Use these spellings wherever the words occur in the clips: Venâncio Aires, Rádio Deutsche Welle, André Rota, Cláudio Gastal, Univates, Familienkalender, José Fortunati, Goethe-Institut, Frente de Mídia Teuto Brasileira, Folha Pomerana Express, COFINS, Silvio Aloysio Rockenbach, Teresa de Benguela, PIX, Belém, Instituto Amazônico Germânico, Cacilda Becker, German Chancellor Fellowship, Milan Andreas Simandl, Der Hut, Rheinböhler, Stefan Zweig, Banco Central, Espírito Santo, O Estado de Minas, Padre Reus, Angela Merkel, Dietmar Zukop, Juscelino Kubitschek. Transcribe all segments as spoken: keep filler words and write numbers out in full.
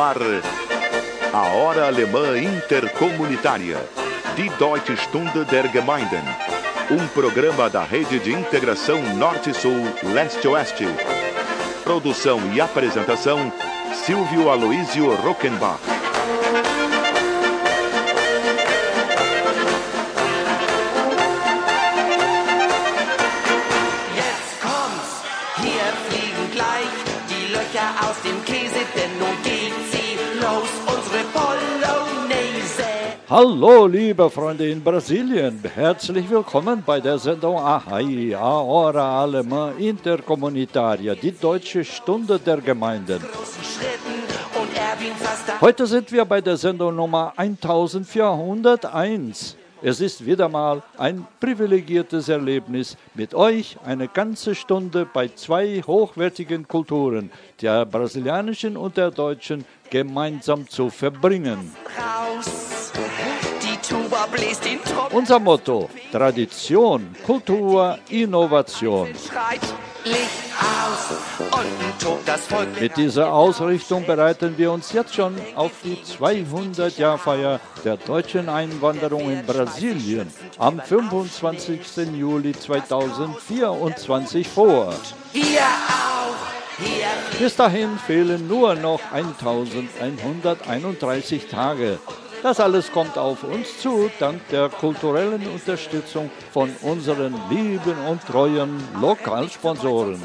no ar, a Hora Alemã Intercomunitária, Die Deutsche Stunde der Gemeinden, um programa da Rede de Integração Norte-Sul-Leste-Oeste. Produção e apresentação, Silvio Aloysio Rockenbach. Hallo, liebe Freunde in Brasilien. Herzlich willkommen bei der Sendung A H I, a Hora Alemã Interkommunitaria, die Deutsche Stunde der Gemeinden. Heute sind wir bei der Sendung Nummer vierzehnhunderteins. Es ist wieder mal ein privilegiertes Erlebnis, mit euch eine ganze Stunde bei zwei hochwertigen Kulturen, der brasilianischen und der deutschen, gemeinsam zu verbringen. Unser Motto: Tradition, Kultur, Innovation. Mit dieser Ausrichtung bereiten wir uns jetzt schon auf die zweihundertjahrfeier der deutschen Einwanderung in Brasilien am fünfundzwanzigsten Juli zweitausendvierundzwanzig vor. Bis dahin fehlen nur noch eintausendeinhunderteinunddreißig Tage. Das alles kommt auf uns zu, dank der kulturellen Unterstützung von unseren lieben und treuen Lokalsponsoren.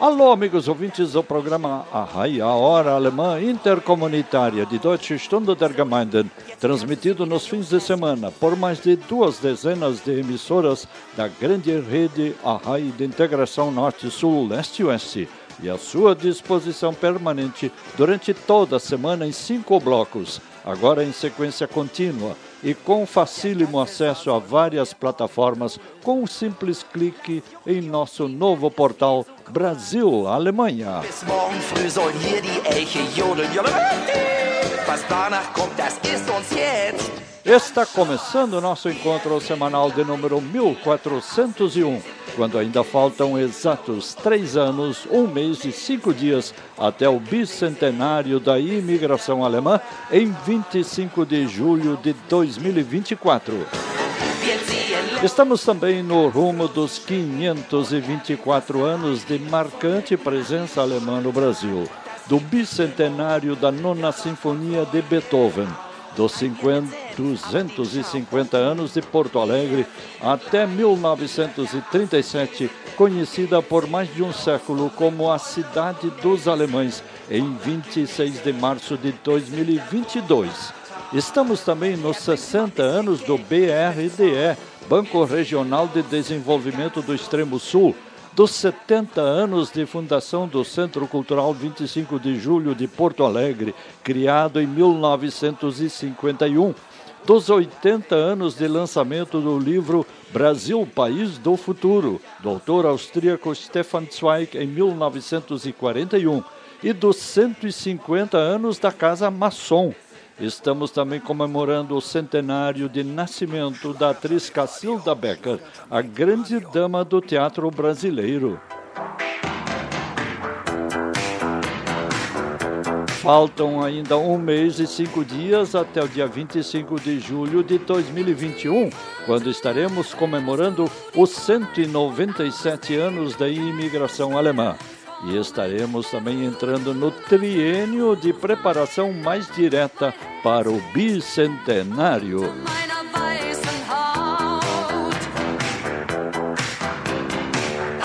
Alô, amigos ouvintes do programa A H I, a Hora Alemã Intercomunitária de Deutsche Stunde der Gemeinden, transmitido nos fins de semana por mais de duas dezenas de emissoras da grande rede A H I de Integração Norte-Sul-Leste-Oeste e à sua disposição permanente durante toda a semana em cinco blocos, agora em sequência contínua e com facílimo acesso a várias plataformas com um simples clique em nosso novo portal Brasil-Alemanha. Está começando o nosso encontro semanal de número mil quatrocentos e um, quando ainda faltam exatos três anos, um mês e cinco dias até o bicentenário da imigração alemã em vinte e cinco de julho de dois mil e vinte e quatro. Estamos também no rumo dos quinhentos e vinte e quatro anos de marcante presença alemã no Brasil, do bicentenário da Nona Sinfonia de Beethoven, dos duzentos e cinquenta anos de Porto Alegre até mil novecentos e trinta e sete, conhecida por mais de um século como a Cidade dos Alemães, em vinte e seis de março de dois mil e vinte e dois. Estamos também nos sessenta anos do B R D E, Banco Regional de Desenvolvimento do Extremo Sul, dos setenta anos de fundação do Centro Cultural vinte e cinco de julho de Porto Alegre, criado em mil novecentos e cinquenta e um, dos oitenta anos de lançamento do livro Brasil, País do Futuro, do autor austríaco Stefan Zweig, em mil novecentos e quarenta e um, e dos cento e cinquenta anos da Casa Masson. Estamos também comemorando o centenário de nascimento da atriz Cacilda Becker, a grande dama do teatro brasileiro. Faltam ainda um mês e cinco dias até o dia vinte e cinco de julho de dois mil e vinte e um, quando estaremos comemorando os cento e noventa e sete anos da imigração alemã. E estaremos também entrando no triênio de preparação mais direta para o bicentenário.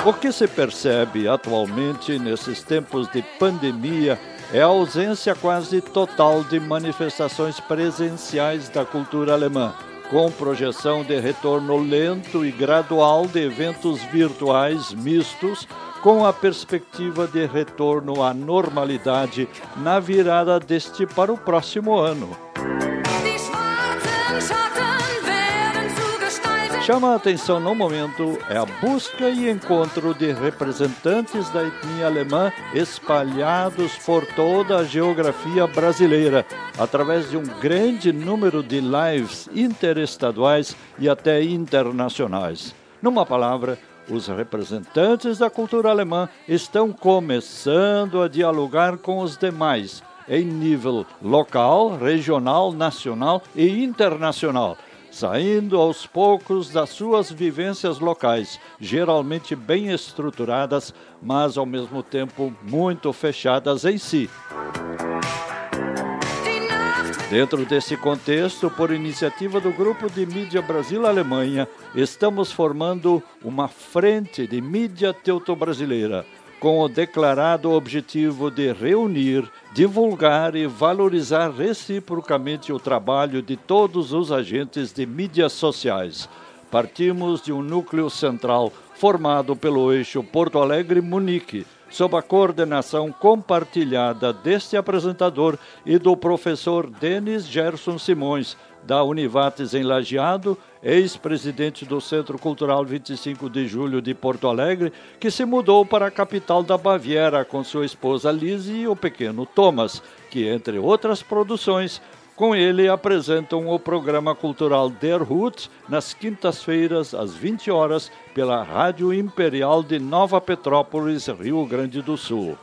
O que se percebe atualmente nesses tempos de pandemia é a ausência quase total de manifestações presenciais da cultura alemã, com projeção de retorno lento e gradual de eventos virtuais mistos, com a perspectiva de retorno à normalidade na virada deste para o próximo ano. Chama a atenção no momento é a busca e encontro de representantes da etnia alemã espalhados por toda a geografia brasileira, através de um grande número de lives interestaduais e até internacionais. Numa palavra, os representantes da cultura alemã estão começando a dialogar com os demais, em nível local, regional, nacional e internacional, saindo aos poucos das suas vivências locais, geralmente bem estruturadas, mas ao mesmo tempo muito fechadas em si. Dentro desse contexto, por iniciativa do Grupo de Mídia Brasil-Alemanha, estamos formando uma Frente de Mídia Teuto Brasileira, com o declarado objetivo de reunir, divulgar e valorizar reciprocamente o trabalho de todos os agentes de mídias sociais. Partimos de um núcleo central formado pelo eixo Porto Alegre-Munique, sob a coordenação compartilhada deste apresentador e do professor Denis Gerson Simões, da Univates em Lajeado, ex-presidente do Centro Cultural vinte e cinco de Julho de Porto Alegre, que se mudou para a capital da Baviera com sua esposa Lise e o pequeno Thomas, que, entre outras produções, com ele apresentam o programa cultural Der Hut nas quintas-feiras, às vinte horas, pela Rádio Imperial de Nova Petrópolis, Rio Grande do Sul.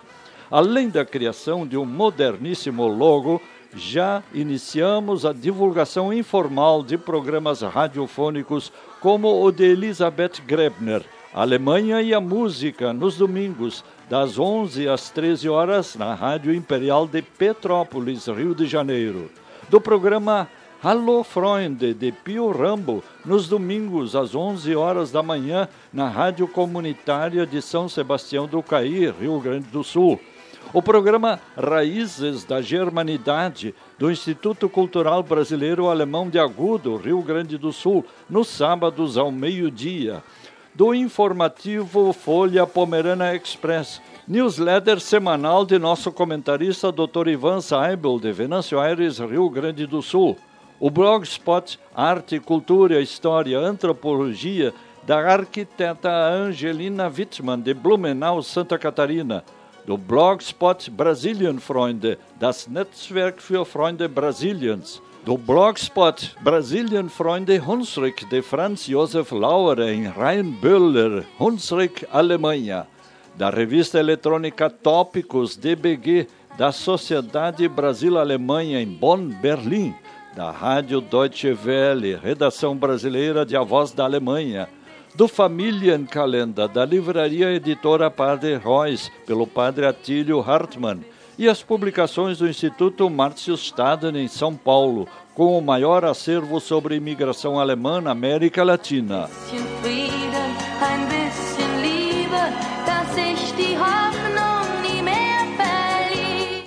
Além da criação de um moderníssimo logo, já iniciamos a divulgação informal de programas radiofônicos como o de Elisabeth Grebner, Alemanha e a Música, nos domingos, das onze às treze horas, na Rádio Imperial de Petrópolis, Rio de Janeiro. Do programa Hallo Freunde, de Pio Rambo, nos domingos, às onze horas da manhã, na Rádio Comunitária de São Sebastião do Caí, Rio Grande do Sul. O programa Raízes da Germanidade, do Instituto Cultural Brasileiro Alemão de Agudo, Rio Grande do Sul, nos sábados ao meio-dia. Do informativo Folha Pomerana Express, newsletter semanal de nosso comentarista doutor Ivan Seibel, de Venâncio Aires, Rio Grande do Sul. O blogspot Arte, Cultura, História, Antropologia, da arquiteta Angelina Wittmann, de Blumenau, Santa Catarina. Do Blogspot Brasilienfreunde, das Netzwerk für Freunde Brasiliens. Do Blogspot Brasilienfreunde Hunsrück, de Franz Josef Lauer, em Rheinböhler, Hunsrück, Alemanha. Da revista eletrônica Tópicos, D B G, da Sociedade Brasil-Alemanha, em Bonn, Berlim. Da Rádio Deutsche Welle, redação brasileira de A Voz da Alemanha. Do Familienkalender, da livraria editora Padre Reus, pelo padre Atílio Hartmann, e as publicações do Instituto Martius Staden, em São Paulo, com o maior acervo sobre imigração alemã na América Latina.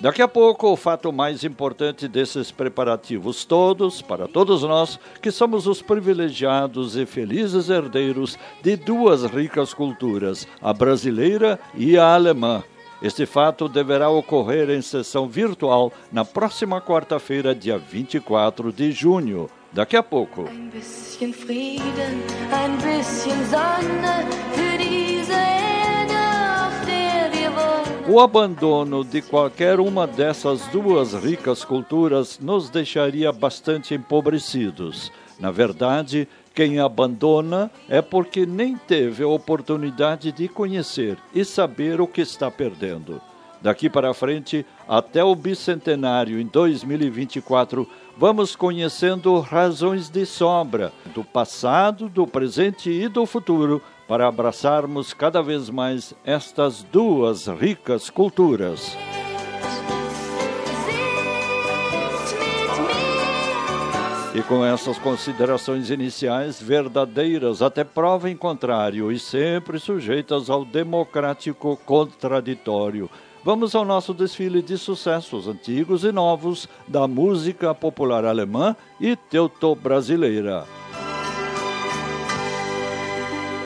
Daqui a pouco, o fato mais importante desses preparativos todos, para todos nós, que somos os privilegiados e felizes herdeiros de duas ricas culturas, a brasileira e a alemã. Este fato deverá ocorrer em sessão virtual na próxima quarta-feira, dia vinte e quatro de junho. Daqui a pouco. Ein bisschen Frieden, ein bisschen Sonne für diese... O abandono de qualquer uma dessas duas ricas culturas nos deixaria bastante empobrecidos. Na verdade, quem abandona é porque nem teve a oportunidade de conhecer e saber o que está perdendo. Daqui para frente, até o bicentenário em dois mil e vinte e quatro, vamos conhecendo razões de sobra do passado, do presente e do futuro, para abraçarmos cada vez mais estas duas ricas culturas. E com essas considerações iniciais, verdadeiras até prova em contrário e sempre sujeitas ao democrático contraditório, vamos ao nosso desfile de sucessos antigos e novos da música popular alemã e teuto-brasileira.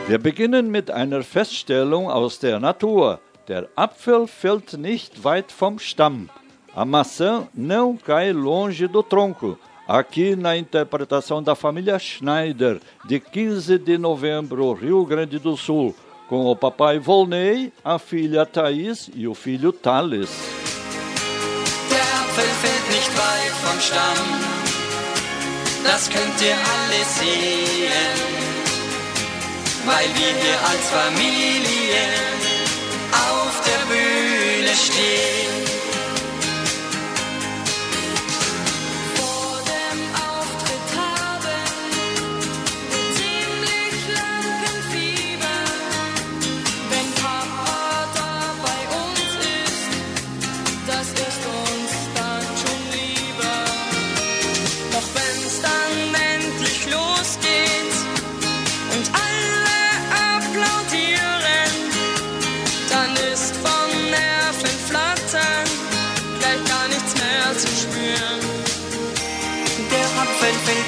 Wir beginnen mit einer Feststellung aus der Natur. Der Apfel fällt nicht weit vom Stamm. A maçã não cai longe do tronco. Aqui na interpretação da Família Schneider, de quinze de novembro, Rio Grande do Sul, com o papai Volney, a filha Thaís e o filho Thales. Der Apfel fällt nicht weit vom Stamm, das könnt ihr alle sehen, weil wir als Familie auf der Bühne stehen.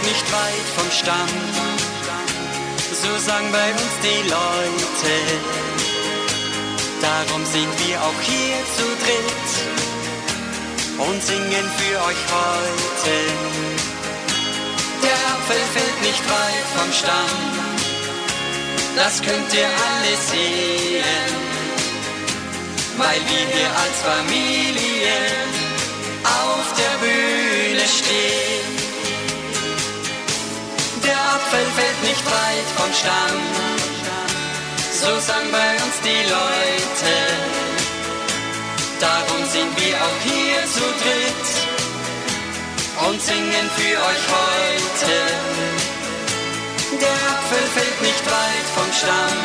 Nicht weit vom Stamm, so sagen bei uns die Leute. Darum sind wir auch hier zu dritt und singen für euch heute. Der Apfel fällt nicht weit vom Stamm, das könnt ihr alle sehen, weil wir hier als Familie auf der Bühne stehen. Der Apfel fällt nicht weit vom Stamm, so sagen bei uns die Leute. Darum sind wir auch hier zu dritt und singen für euch heute. Der Apfel fällt nicht weit vom Stamm,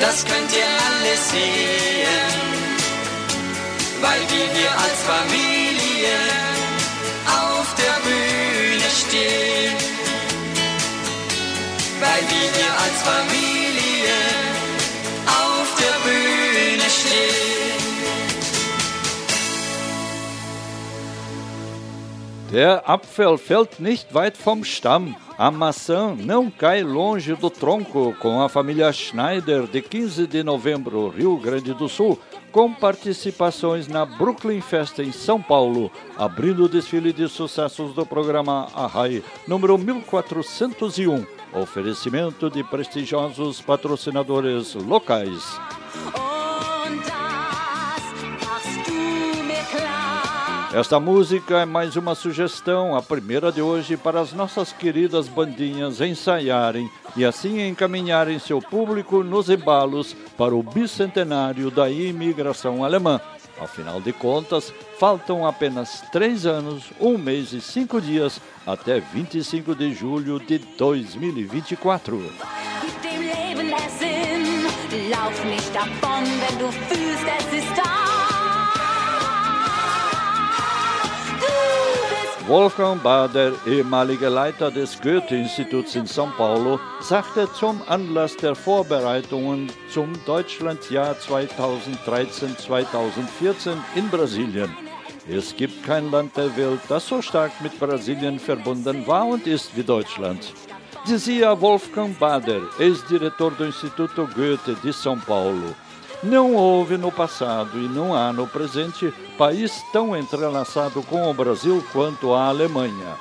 das könnt ihr alle sehen, weil wir hier als Familie auf der Bühne stehen. Weil wir als Familie auf der Bühne stehen. Der Apfel fällt nicht weit vom Stamm. A maçã não cai longe do tronco. Com a família Schneider, de quinze de novembro, Rio Grande do Sul, com participações na Brooklyn Festa em São Paulo, abrindo o desfile de sucessos do programa Arrai, número mil quatrocentos e um. Oferecimento de prestigiosos patrocinadores locais. Esta música é mais uma sugestão, a primeira de hoje, para as nossas queridas bandinhas ensaiarem e assim encaminharem seu público nos embalos para o bicentenário da imigração alemã. Afinal de contas, faltam apenas três anos, um mês e cinco dias, até vinte e cinco de julho de dois mil e vinte e quatro. Wolfgang Bader, ehemaliger Leiter des Goethe-Instituts in São Paulo, sagte zum Anlass der Vorbereitungen zum Deutschlandjahr zweitausenddreizehn zweitausendvierzehn in Brasilien: Es gibt kein Land der Welt, das so stark mit Brasilien verbunden war und ist wie Deutschland. Dizia Wolfgang Bader, ex-diretor do Instituto Goethe de São Paulo. Não houve no passado e não há no presente país tão entrelaçado com o Brasil quanto a Alemanha.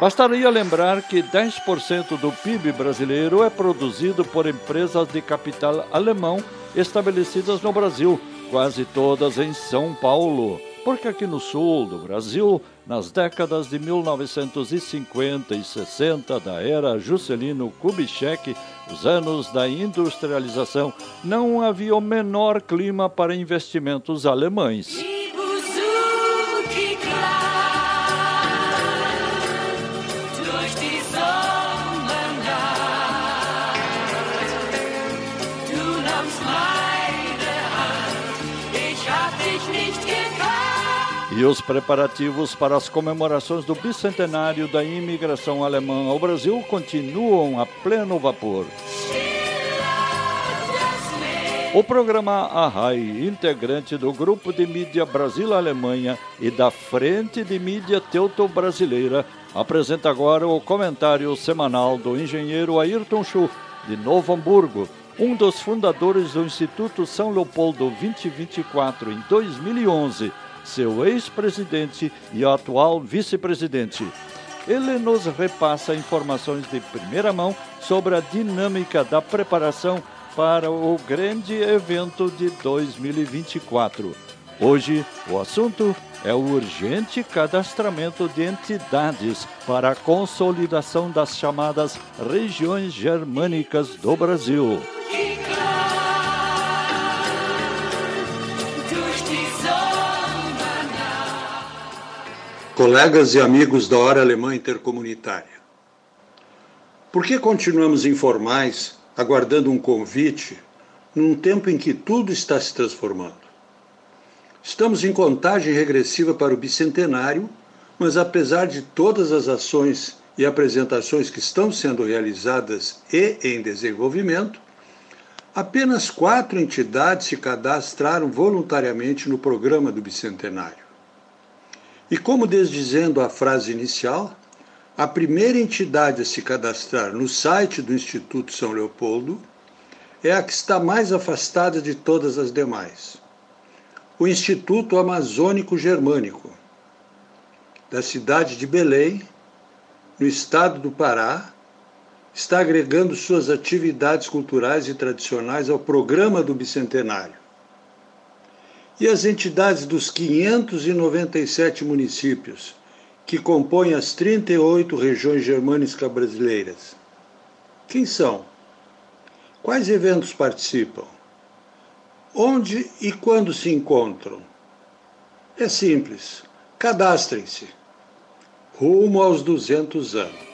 Bastaria lembrar que dez por cento do P I B brasileiro é produzido por empresas de capital alemão estabelecidas no Brasil, quase todas em São Paulo. Porque aqui no sul do Brasil, nas décadas de mil novecentos e cinquenta e sessenta, da era Juscelino Kubitschek, os anos da industrialização, não havia o menor clima para investimentos alemães. E os preparativos para as comemorações do bicentenário da imigração alemã ao Brasil continuam a pleno vapor. O programa Arrai, integrante do Grupo de Mídia Brasil-Alemanha e da Frente de Mídia Teuto Brasileira, apresenta agora o comentário semanal do engenheiro Ayrton Schuh, de Novo Hamburgo, um dos fundadores do Instituto São Leopoldo vinte e vinte e quatro em dois mil e onze, seu ex-presidente e atual vice-presidente. Ele nos repassa informações de primeira mão sobre a dinâmica da preparação para o grande evento de dois mil e vinte e quatro. Hoje, o assunto é o urgente cadastramento de entidades para a consolidação das chamadas regiões germânicas do Brasil. Colegas e amigos da Hora Alemã Intercomunitária, por que continuamos informais, aguardando um convite, num tempo em que tudo está se transformando? Estamos em contagem regressiva para o bicentenário, mas apesar de todas as ações e apresentações que estão sendo realizadas e em desenvolvimento, apenas quatro entidades se cadastraram voluntariamente no programa do bicentenário. E como desdizendo a frase inicial, a primeira entidade a se cadastrar no site do Instituto São Leopoldo é a que está mais afastada de todas as demais, o Instituto Amazônico Germânico, da cidade de Belém, no estado do Pará, está agregando suas atividades culturais e tradicionais ao programa do Bicentenário. E as entidades dos quinhentos e noventa e sete municípios, que compõem as trinta e oito regiões germânicas brasileiras. Quem são? Quais eventos participam? Onde e quando se encontram? É simples, cadastrem-se. Rumo aos duzentos anos.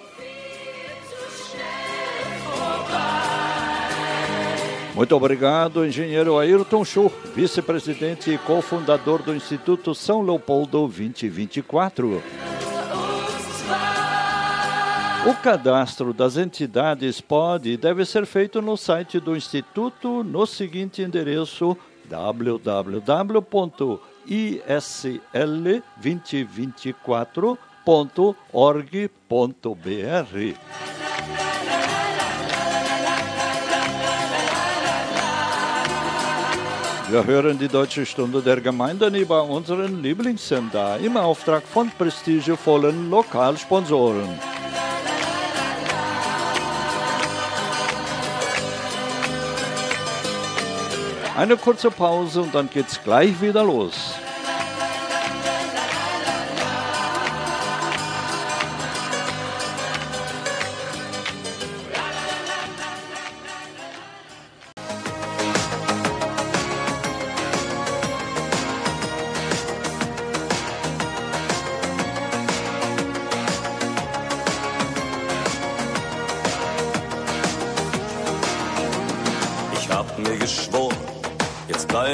Muito obrigado, engenheiro Ayrton Schuh, vice-presidente e cofundador do Instituto São Leopoldo vinte e vinte e quatro. O cadastro das entidades pode e deve ser feito no site do Instituto no seguinte endereço: w w w ponto i s l dois mil e vinte e quatro ponto org ponto b r. Wir hören die Deutsche Stunde der Gemeinden über unseren Lieblingssender, im Auftrag von prestigevollen Lokalsponsoren. Eine kurze Pause und dann geht's gleich wieder los.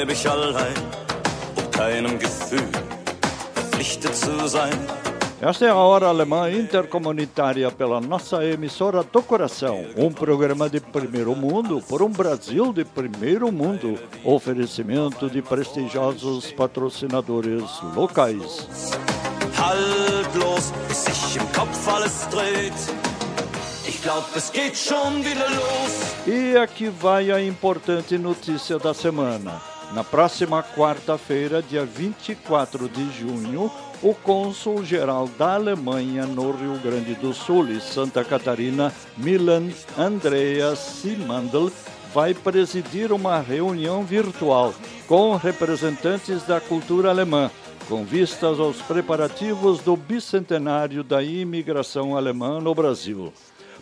Ich allein, um keinem Gefühl verpflichtet zu sein. Esta é a Hora Alemã Intercomunitária pela nossa emissora do coração. Um programa de primeiro mundo por um Brasil de primeiro mundo. Oferecimento de prestigiosos patrocinadores locais. Haltlos, bis sich im Kopf alles dreht. E aqui vai a importante notícia da semana. Na próxima quarta-feira, dia vinte e quatro de junho, o cônsul-geral da Alemanha no Rio Grande do Sul e Santa Catarina, Milan Andreas Simandl, vai presidir uma reunião virtual com representantes da cultura alemã, com vistas aos preparativos do bicentenário da imigração alemã no Brasil.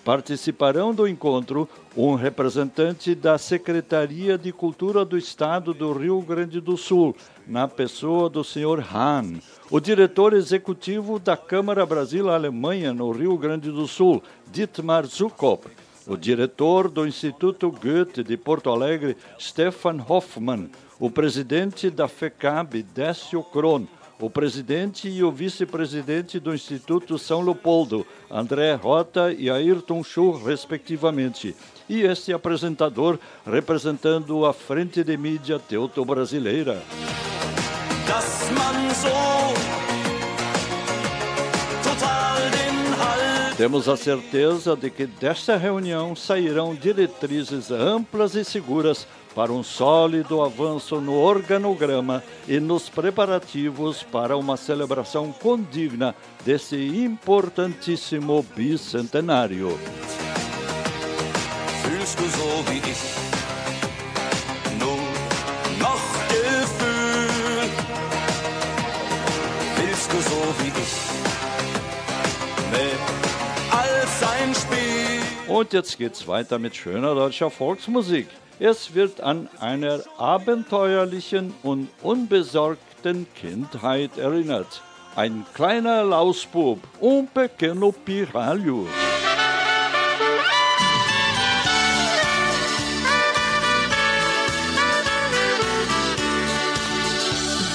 Participarão do encontro um representante da Secretaria de Cultura do Estado do Rio Grande do Sul, na pessoa do senhor Hahn, o diretor executivo da Câmara Brasil-Alemanha no Rio Grande do Sul, Dietmar Zukop, o diretor do Instituto Goethe de Porto Alegre, Stefan Hoffmann, o presidente da FECAB, Décio Kron, o presidente e o vice-presidente do Instituto São Leopoldo, André Rota e Ayrton Schuh, respectivamente, e este apresentador representando a Frente de Mídia Teuto Brasileira. Temos a certeza de que desta reunião sairão diretrizes amplas e seguras para um sólido avanço no organograma e nos preparativos para uma celebração condigna desse importantíssimo bicentenário. Und jetzt geht's weiter mit schöner deutscher Volksmusik. Es wird an einer abenteuerlichen und unbesorgten Kindheit erinnert. Ein kleiner Lausbub, un pequeno pirralho.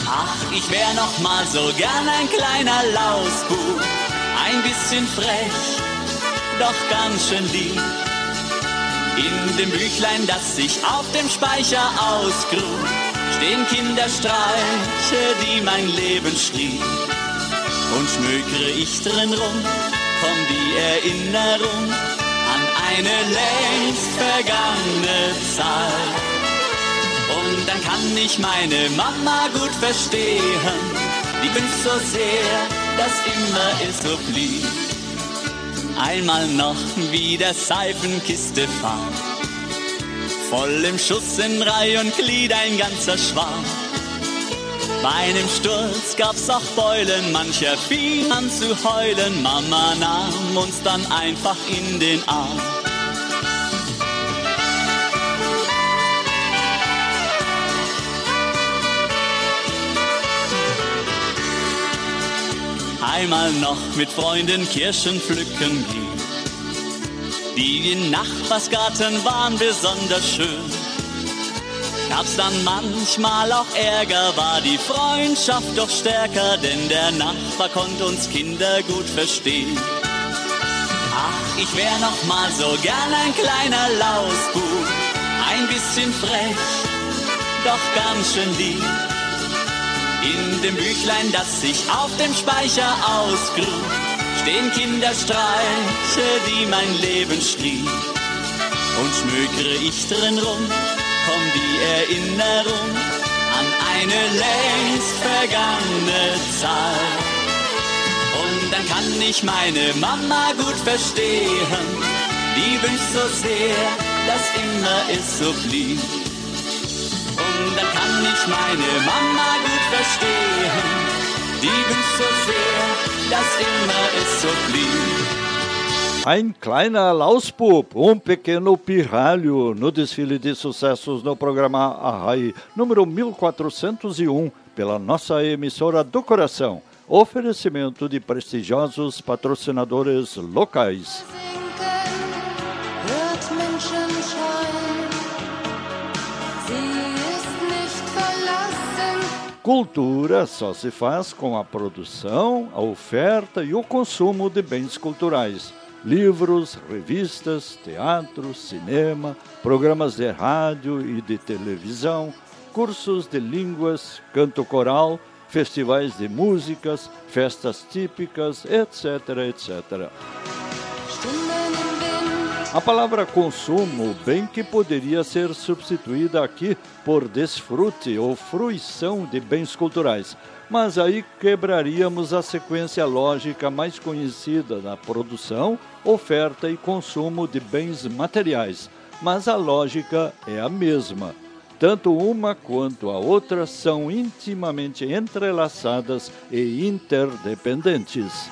Ach, ich wär noch mal so gern ein kleiner Lausbub, ein bisschen frech, doch ganz schön lieb. In dem Büchlein, das sich auf dem Speicher ausgrub, stehen Kinderstreiche, die mein Leben schrieb. Und schmökere ich drin rum, kommt die Erinnerung an eine längst vergangene Zeit. Und dann kann ich meine Mama gut verstehen, die wünscht so sehr, dass immer es so blieb. Einmal noch wie der Seifenkiste fahren, voll im Schuss in Reih und Glied ein ganzer Schwarm. Bei einem Sturz gab's auch Beulen, mancher fing an zu heulen. Mama nahm uns dann einfach in den Arm. Einmal noch mit Freunden Kirschen pflücken ging. Die in Nachbarsgarten waren besonders schön. Gab's dann manchmal auch Ärger, war die Freundschaft doch stärker, denn der Nachbar konnte uns Kinder gut verstehen. Ach, ich wär noch mal so gern ein kleiner Lausbub, ein bisschen frech, doch ganz schön lieb. In dem Büchlein, das sich auf dem Speicher ausgrub, stehen Kinderstreiche, die mein Leben schrieb. Und schmökere ich drin rum, kommt die Erinnerung an eine längst vergangene Zeit. Und dann kann ich meine Mama gut verstehen, die wünscht so sehr, dass immer es so blieb. Und dann kann ich meine Mama gut verstehen, die wünscht so sehr, dass immer es so blieb. Ein kleiner Lausbub, um pequeno pirralho, no desfile de sucessos no programa Arrai, número mil quatrocentos e um, pela nossa emissora do coração. Oferecimento de prestigiosos patrocinadores locais. Cultura só se faz com a produção, a oferta e o consumo de bens culturais. Livros, revistas, teatro, cinema, programas de rádio e de televisão, cursos de línguas, canto coral, festivais de músicas, festas típicas, etc, et cetera. A palavra consumo, bem que poderia ser substituída aqui por desfrute ou fruição de bens culturais, mas aí quebraríamos a sequência lógica mais conhecida na produção, oferta e consumo de bens materiais, mas a lógica é a mesma. Tanto uma quanto a outra são intimamente entrelaçadas e interdependentes.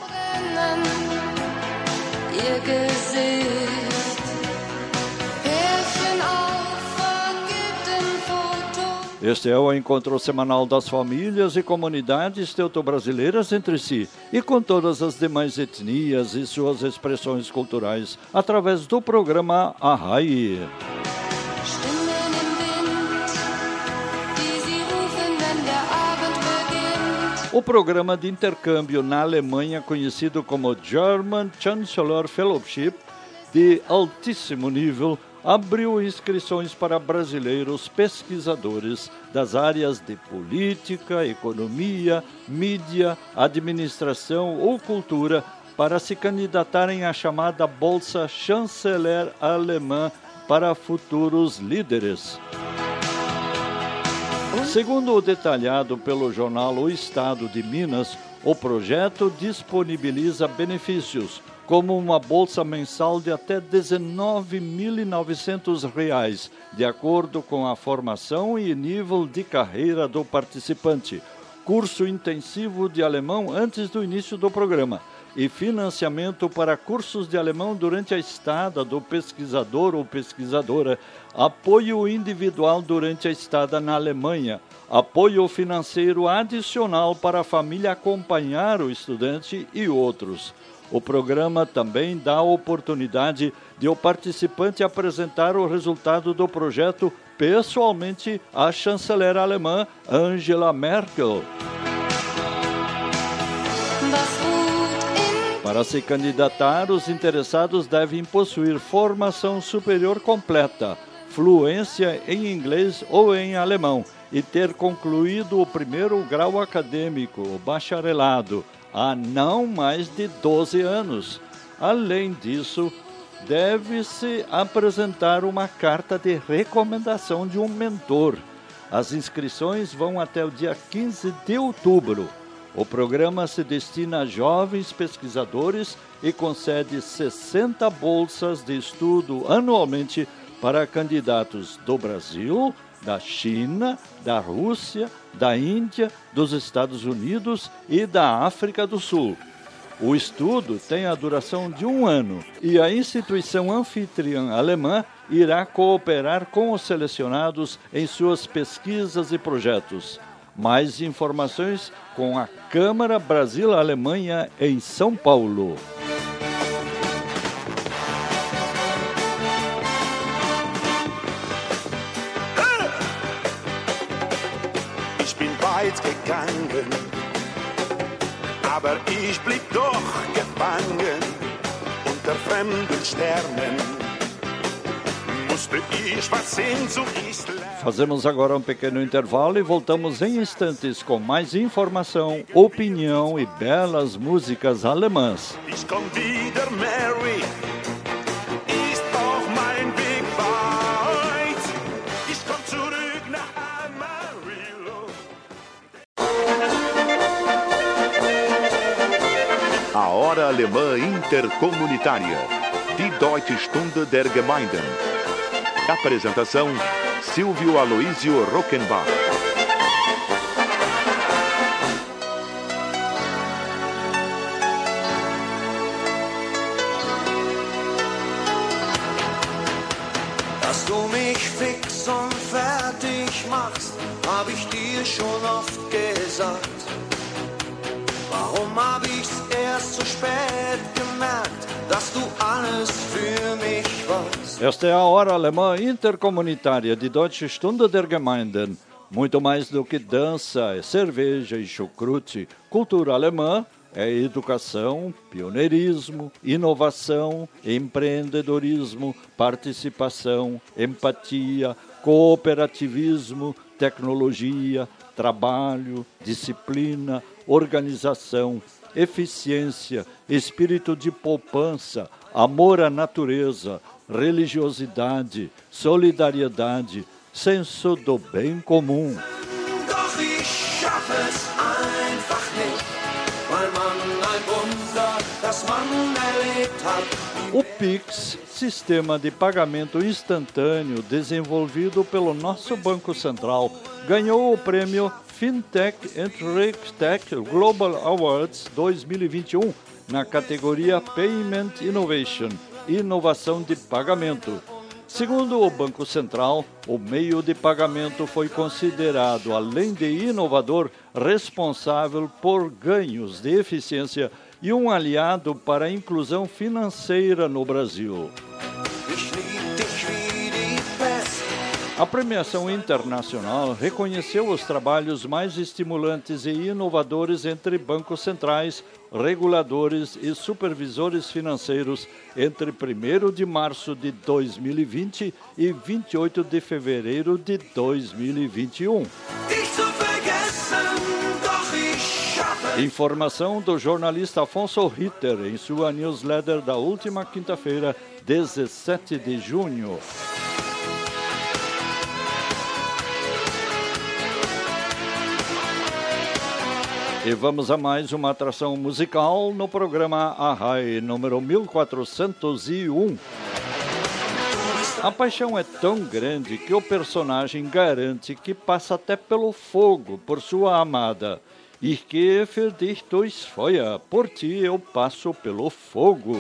Este é o encontro semanal das famílias e comunidades teuto-brasileiras entre si e com todas as demais etnias e suas expressões culturais através do programa Arrai. O programa de intercâmbio na Alemanha, conhecido como German Chancellor Fellowship, de altíssimo nível, abriu inscrições para brasileiros pesquisadores das áreas de política, economia, mídia, administração ou cultura para se candidatarem à chamada Bolsa Chanceler Alemã para futuros líderes. Segundo o detalhado pelo jornal O Estado de Minas, o projeto disponibiliza benefícios, como uma bolsa mensal de até dezenove mil e novecentos reais, de acordo com a formação e nível de carreira do participante, curso intensivo de alemão antes do início do programa e financiamento para cursos de alemão durante a estada do pesquisador ou pesquisadora, apoio individual durante a estada na Alemanha, apoio financeiro adicional para a família acompanhar o estudante e outros. O programa também dá a oportunidade de o participante apresentar o resultado do projeto pessoalmente à chanceler alemã Angela Merkel. Para se candidatar, os interessados devem possuir formação superior completa, fluência em inglês ou em alemão e ter concluído o primeiro grau acadêmico, o bacharelado, há não mais de doze anos. Além disso, deve-se apresentar uma carta de recomendação de um mentor. As inscrições vão até o dia quinze de outubro. O programa se destina a jovens pesquisadores e concede sessenta bolsas de estudo anualmente para candidatos do Brasil, da China, da Rússia, da Índia, dos Estados Unidos e da África do Sul. O estudo tem a duração de um ano e a instituição anfitriã alemã irá cooperar com os selecionados em suas pesquisas e projetos. Mais informações com a Câmara Brasil-Alemanha em São Paulo. Ich bin weit gegangen, aber ich blieb doch gefangen unter fremden Sternen. Fazemos agora um pequeno intervalo e voltamos em instantes com mais informação, opinião e belas músicas alemãs. A Hora Alemã Intercomunitária, Die Deutsche Stunde der Gemeinden. Apresentação, Silvio Aloysio Rockenbach. Dass du mich fix und fertig machst, hab ich dir schon oft gesagt. Warum hab ich's erst so spät gemerkt, dass du alles für mich warst? Esta é a Hora Alemã Intercomunitária de Deutsche Stunde der Gemeinden. Muito mais do que dança, é cerveja e chucrute. Cultura alemã é educação, pioneirismo, inovação, empreendedorismo, participação, empatia, cooperativismo, tecnologia, trabalho, disciplina, organização, eficiência, espírito de poupança, amor à natureza, religiosidade, solidariedade, senso do bem comum. O Pix, sistema de pagamento instantâneo desenvolvido pelo nosso Banco Central, ganhou o prêmio Fintech and RegTech Global Awards dois mil e vinte e um na categoria Payment Innovation. Inovação de pagamento. Segundo o Banco Central, o meio de pagamento foi considerado, além de inovador, responsável por ganhos de eficiência e um aliado para a inclusão financeira no Brasil. A premiação internacional reconheceu os trabalhos mais estimulantes e inovadores entre bancos centrais, reguladores e supervisores financeiros entre primeiro de março de dois mil e vinte e vinte e oito de fevereiro de dois mil e vinte e um. Informação do jornalista Afonso Ritter em sua newsletter da última quinta-feira, dezessete de junho. E vamos a mais uma atração musical no programa Arrai, número mil quatrocentos e um. A paixão é tão grande que o personagem garante que passa até pelo fogo por sua amada. Ich gehe für dich durchs Feuer, por ti eu passo pelo fogo.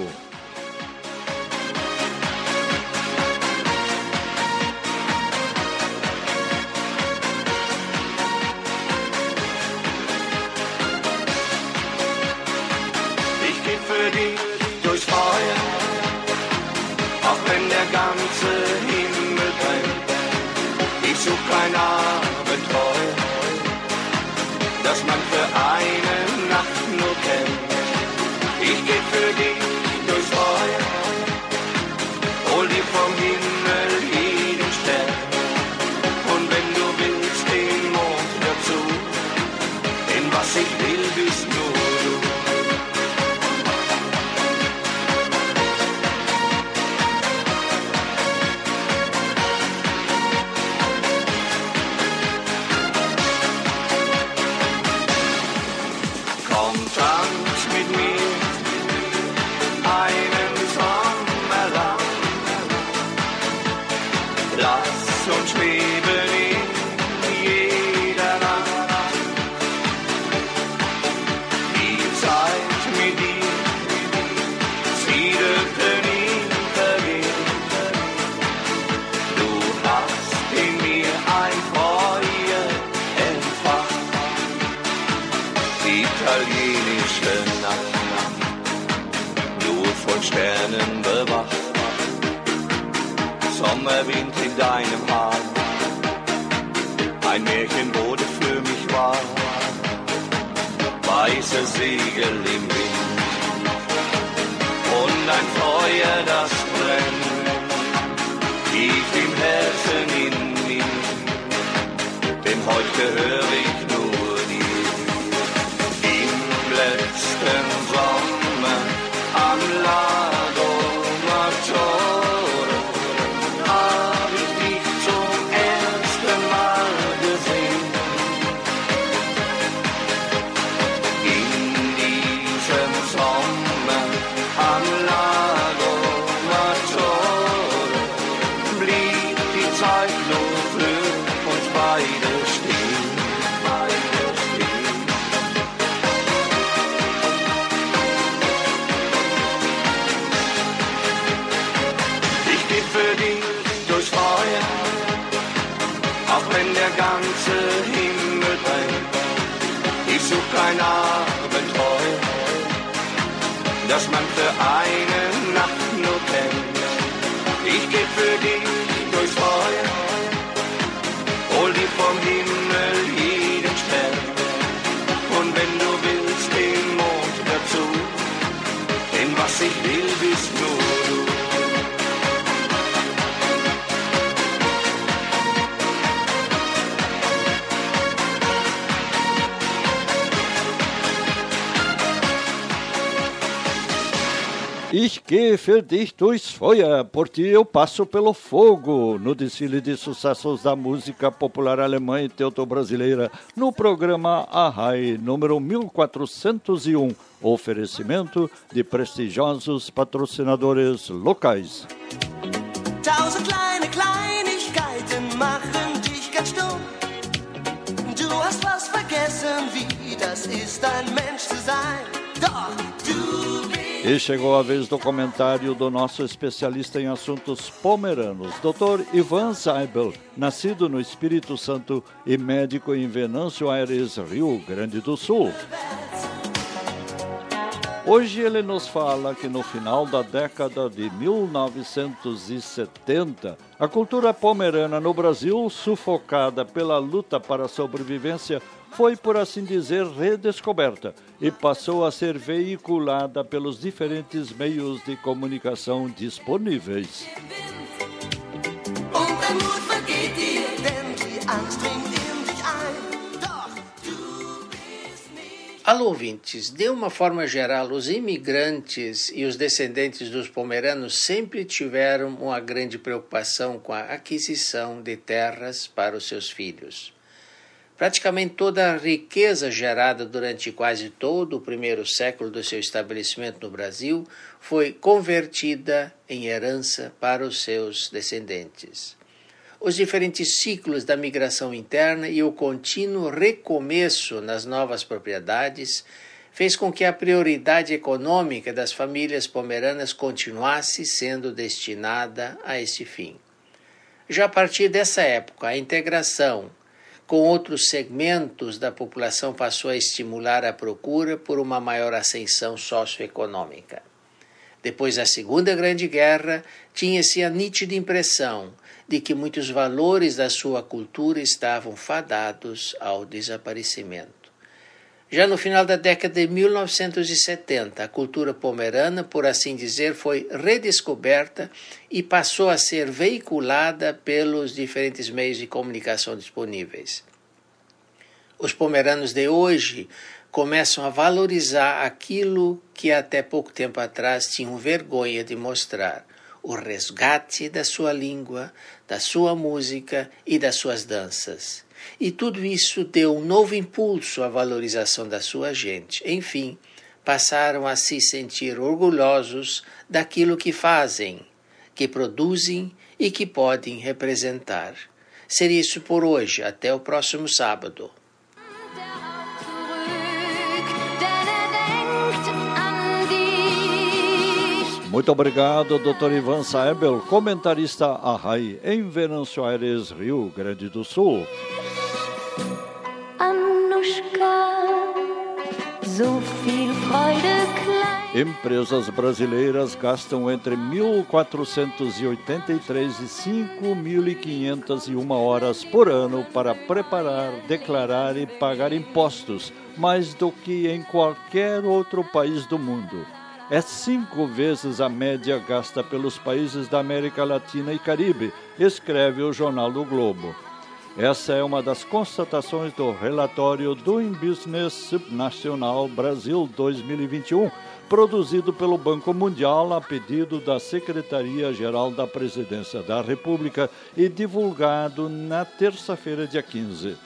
Sommerwind in deinem Haar, ein Märchen wurde für mich wahr, weiße Segel im Wind und ein Feuer, das brennt, tief im Herzen in mir, denn heute gehöre ich nur dir. Im letzten Sommer am Lago Maggiore ein Abenteuer, das man für eine Nacht nur kennt. Ich geh für dich durchs Feuer, hol dir vom Himmel jeden Stern. Und wenn du willst, den Mond dazu, denn was ich will, bist nur du. Ich gehe für dich durchs Feuer, por ti eu passo pelo fogo, no desfile de sucessos da música popular alemã e teuto-brasileira, no programa Arrai, número mil quatrocentos e um, oferecimento de prestigiosos patrocinadores locais. Tausend kleine Kleinigkeiten machen dich ganz stumm. Du hast was vergessen, wie das ist, ein Mensch zu sein. Doch, du bist... E chegou a vez do comentário do nosso especialista em assuntos pomeranos, doutor Ivan Seibel, nascido no Espírito Santo e médico em Venâncio Aires, Rio Grande do Sul. Hoje ele nos fala que no final da década de mil novecentos e setenta, a cultura pomerana no Brasil, sufocada pela luta para a sobrevivência, foi, por assim dizer, redescoberta e passou a ser veiculada pelos diferentes meios de comunicação disponíveis. Alô, ouvintes, de uma forma geral, os imigrantes e os descendentes dos pomeranos sempre tiveram uma grande preocupação com a aquisição de terras para os seus filhos. Praticamente toda a riqueza gerada durante quase todo o primeiro século do seu estabelecimento no Brasil foi convertida em herança para os seus descendentes. Os diferentes ciclos da migração interna e o contínuo recomeço nas novas propriedades fez com que a prioridade econômica das famílias pomeranas continuasse sendo destinada a este fim. Já a partir dessa época, a integração com outros segmentos da população passou a estimular a procura por uma maior ascensão socioeconômica. Depois da Segunda Grande Guerra, tinha-se a nítida impressão de que muitos valores da sua cultura estavam fadados ao desaparecimento. Já no final da década de mil novecentos e setenta, a cultura pomerana, por assim dizer, foi redescoberta e passou a ser veiculada pelos diferentes meios de comunicação disponíveis. Os pomeranos de hoje começam a valorizar aquilo que até pouco tempo atrás tinham vergonha de mostrar, o resgate da sua língua, da sua música e das suas danças. E tudo isso deu um novo impulso à valorização da sua gente. Enfim, passaram a se sentir orgulhosos daquilo que fazem, que produzem e que podem representar. Seria isso por hoje. Até o próximo sábado. Muito obrigado, doutor Ivan Seibel, comentarista à R A I em Venâncio Aires, Rio Grande do Sul. Empresas brasileiras gastam entre mil quatrocentos e oitenta e três e cinco mil quinhentas e uma horas por ano para preparar, declarar e pagar impostos, mais do que em qualquer outro país do mundo. É cinco vezes a média gasta pelos países da América Latina e Caribe, escreve o Jornal do Globo. Essa é uma das constatações do relatório Doing Business Subnacional Brasil dois mil e vinte e um, produzido pelo Banco Mundial a pedido da Secretaria-Geral da Presidência da República e divulgado na terça-feira, dia quinze.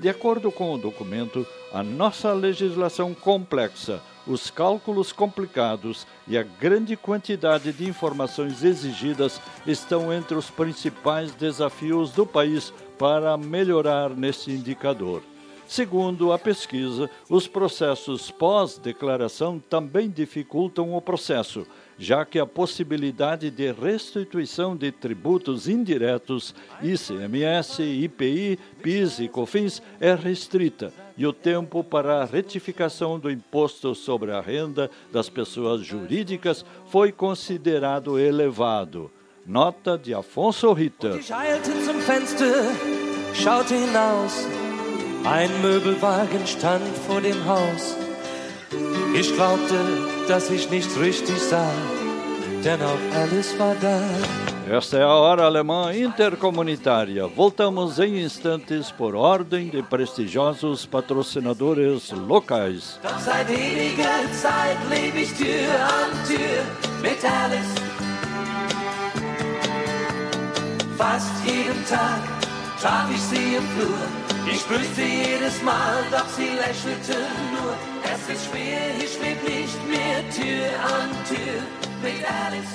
De acordo com o documento, a nossa legislação complexa, os cálculos complicados e a grande quantidade de informações exigidas estão entre os principais desafios do país para melhorar nesse indicador. Segundo a pesquisa, os processos pós-declaração também dificultam o processo, já que a possibilidade de restituição de tributos indiretos, I C M S, I P I, PIS e COFINS, é restrita, e o tempo para a retificação do imposto sobre a renda das pessoas jurídicas foi considerado elevado. Nota de Afonso Ritter. Ein Möbelwagen stand vor dem Haus. Ich glaubte, dass ich nicht richtig sah, denn auch alles war da. Esta é a Hora Alemã Intercomunitária. Voltamos em instantes por ordem de prestigiosos patrocinadores locais. Doch seit ewiger Zeit lebe ich Tür an Tür mit Alice. Fast jeden Tag traf ich sie im Flur. Ich grüßte jedes Mal, doch sie lächelte nur. Es ist schwer, ich schweb nicht mehr Tür an Tür mit Alice.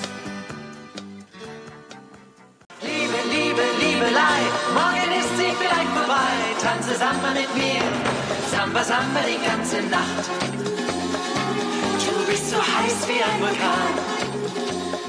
Liebe, Liebe, Liebelei, morgen ist sie vielleicht vorbei. Tanze Samba mit mir, Samba, Samba die ganze Nacht. Du bist so heiß wie ein Vulkan.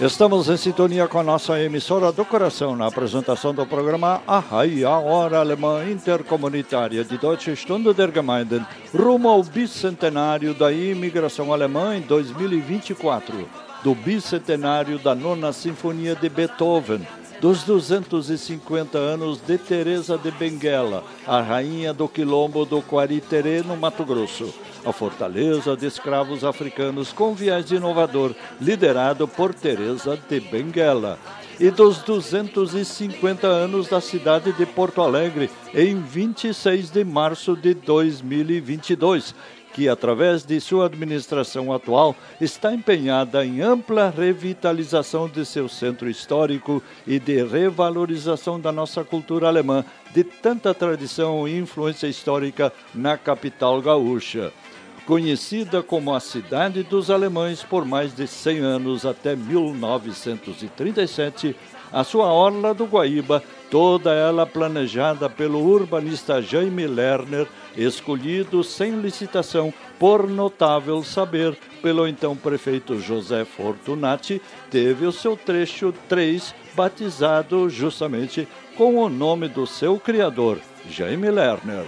Estamos em sintonia com a nossa emissora do coração na apresentação do programa A R A I, a Hora Alemã Intercomunitária de Deutsche Stunde der Gemeinden, rumo ao bicentenário da imigração alemã em dois mil e vinte e quatro, do bicentenário da Nona Sinfonia de Beethoven, dos duzentos e cinquenta anos de Teresa de Benguela, a rainha do quilombo do Quaritere, no Mato Grosso, a fortaleza de escravos africanos com viés inovador, liderado por Teresa de Benguela. e dos duzentos e cinquenta anos da cidade de Porto Alegre em vinte e seis de março de dois mil e vinte e dois, que, através de sua administração atual, está empenhada em ampla revitalização de seu centro histórico e de revalorização da nossa cultura alemã, de tanta tradição e influência histórica na capital gaúcha. Conhecida como a Cidade dos Alemães por mais de cem anos, até mil novecentos e trinta e sete, a sua Orla do Guaíba, toda ela planejada pelo urbanista Jaime Lerner, escolhido sem licitação por notável saber pelo então prefeito José Fortunati, teve o seu trecho três batizado justamente com o nome do seu criador, Jaime Lerner.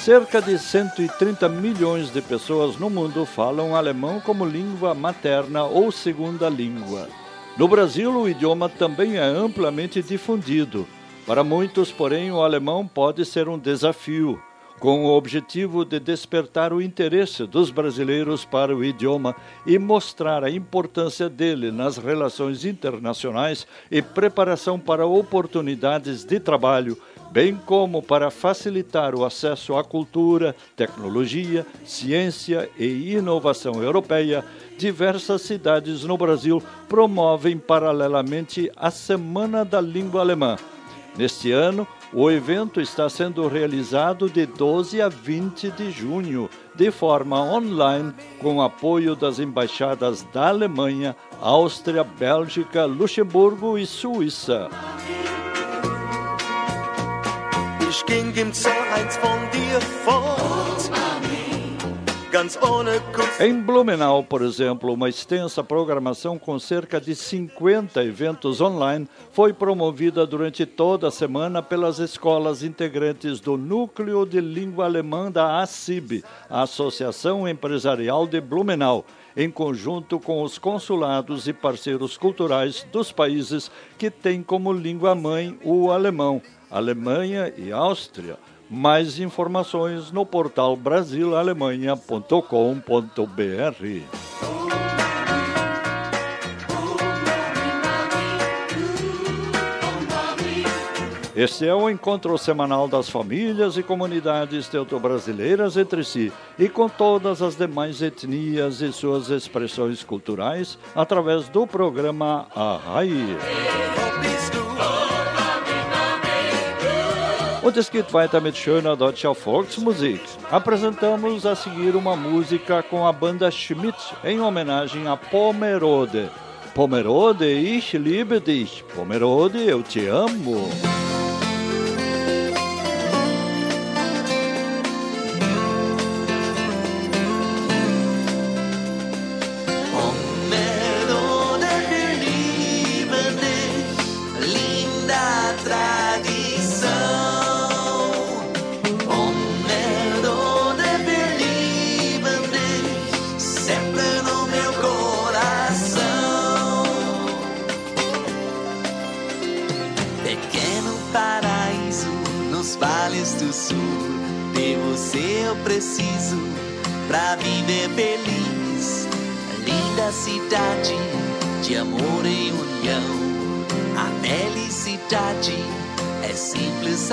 Cerca de cento e trinta milhões de pessoas no mundo falam alemão como língua materna ou segunda língua. No Brasil, o idioma também é amplamente difundido. Para muitos, porém, o alemão pode ser um desafio, com o objetivo de despertar o interesse dos brasileiros para o idioma e mostrar a importância dele nas relações internacionais e preparação para oportunidades de trabalho, bem como para facilitar o acesso à cultura, tecnologia, ciência e inovação europeia, diversas cidades no Brasil promovem paralelamente a Semana da Língua Alemã. Neste ano, o evento está sendo realizado de doze a vinte de junho, de forma online, com apoio das embaixadas da Alemanha, Áustria, Bélgica, Luxemburgo e Suíça. Em Blumenau, por exemplo, uma extensa programação com cerca de cinquenta eventos online foi promovida durante toda a semana pelas escolas integrantes do Núcleo de Língua Alemã da A C I B, a Associação Empresarial de Blumenau, em conjunto com os consulados e parceiros culturais dos países que têm como língua mãe o alemão, Alemanha e Áustria. Mais informações no portal brasil alemanha ponto com ponto b r. Este é o encontro semanal das famílias e comunidades teuto-brasileiras entre si e com todas as demais etnias e suas expressões culturais através do programa A Raiz. Und es geht weiter mit schöner deutscher Volksmusik. Apresentamos a seguir uma música com a banda Schmidt em homenagem a Pomerode. Pomerode, ich liebe dich. Pomerode, eu te amo.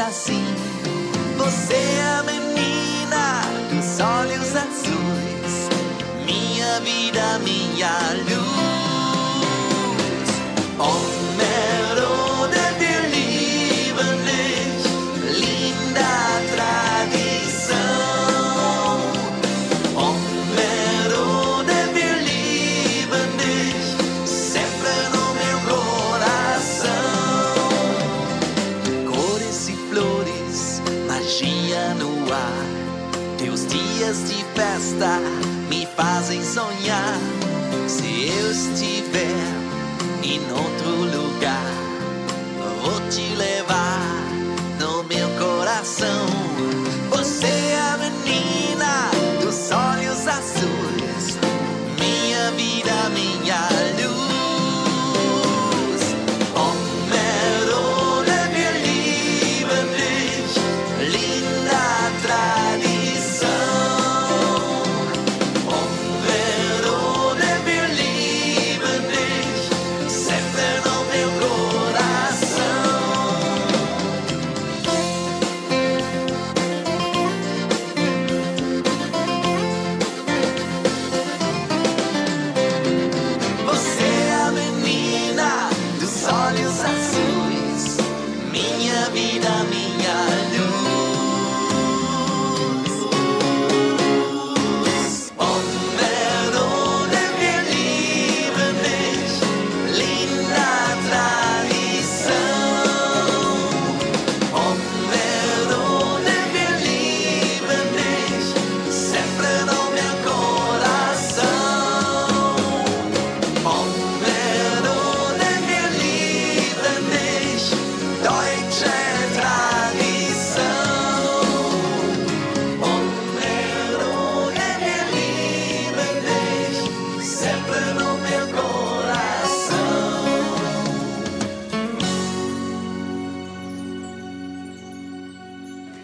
Assim, você é a menina dos olhos azuis, minha vida, minha luz. Pomerode, wir lieben dich, linda tradição. Pomerode, wir lieben dich, sempre no meu coração. Cores e flores, magia no ar, teus dias de festa me fazem sonhar. Se eu estiver em outro lugar, vou te levar no meu coração. Você é a menina dos olhos azuis, minha vida, minha luz. Linda tradição.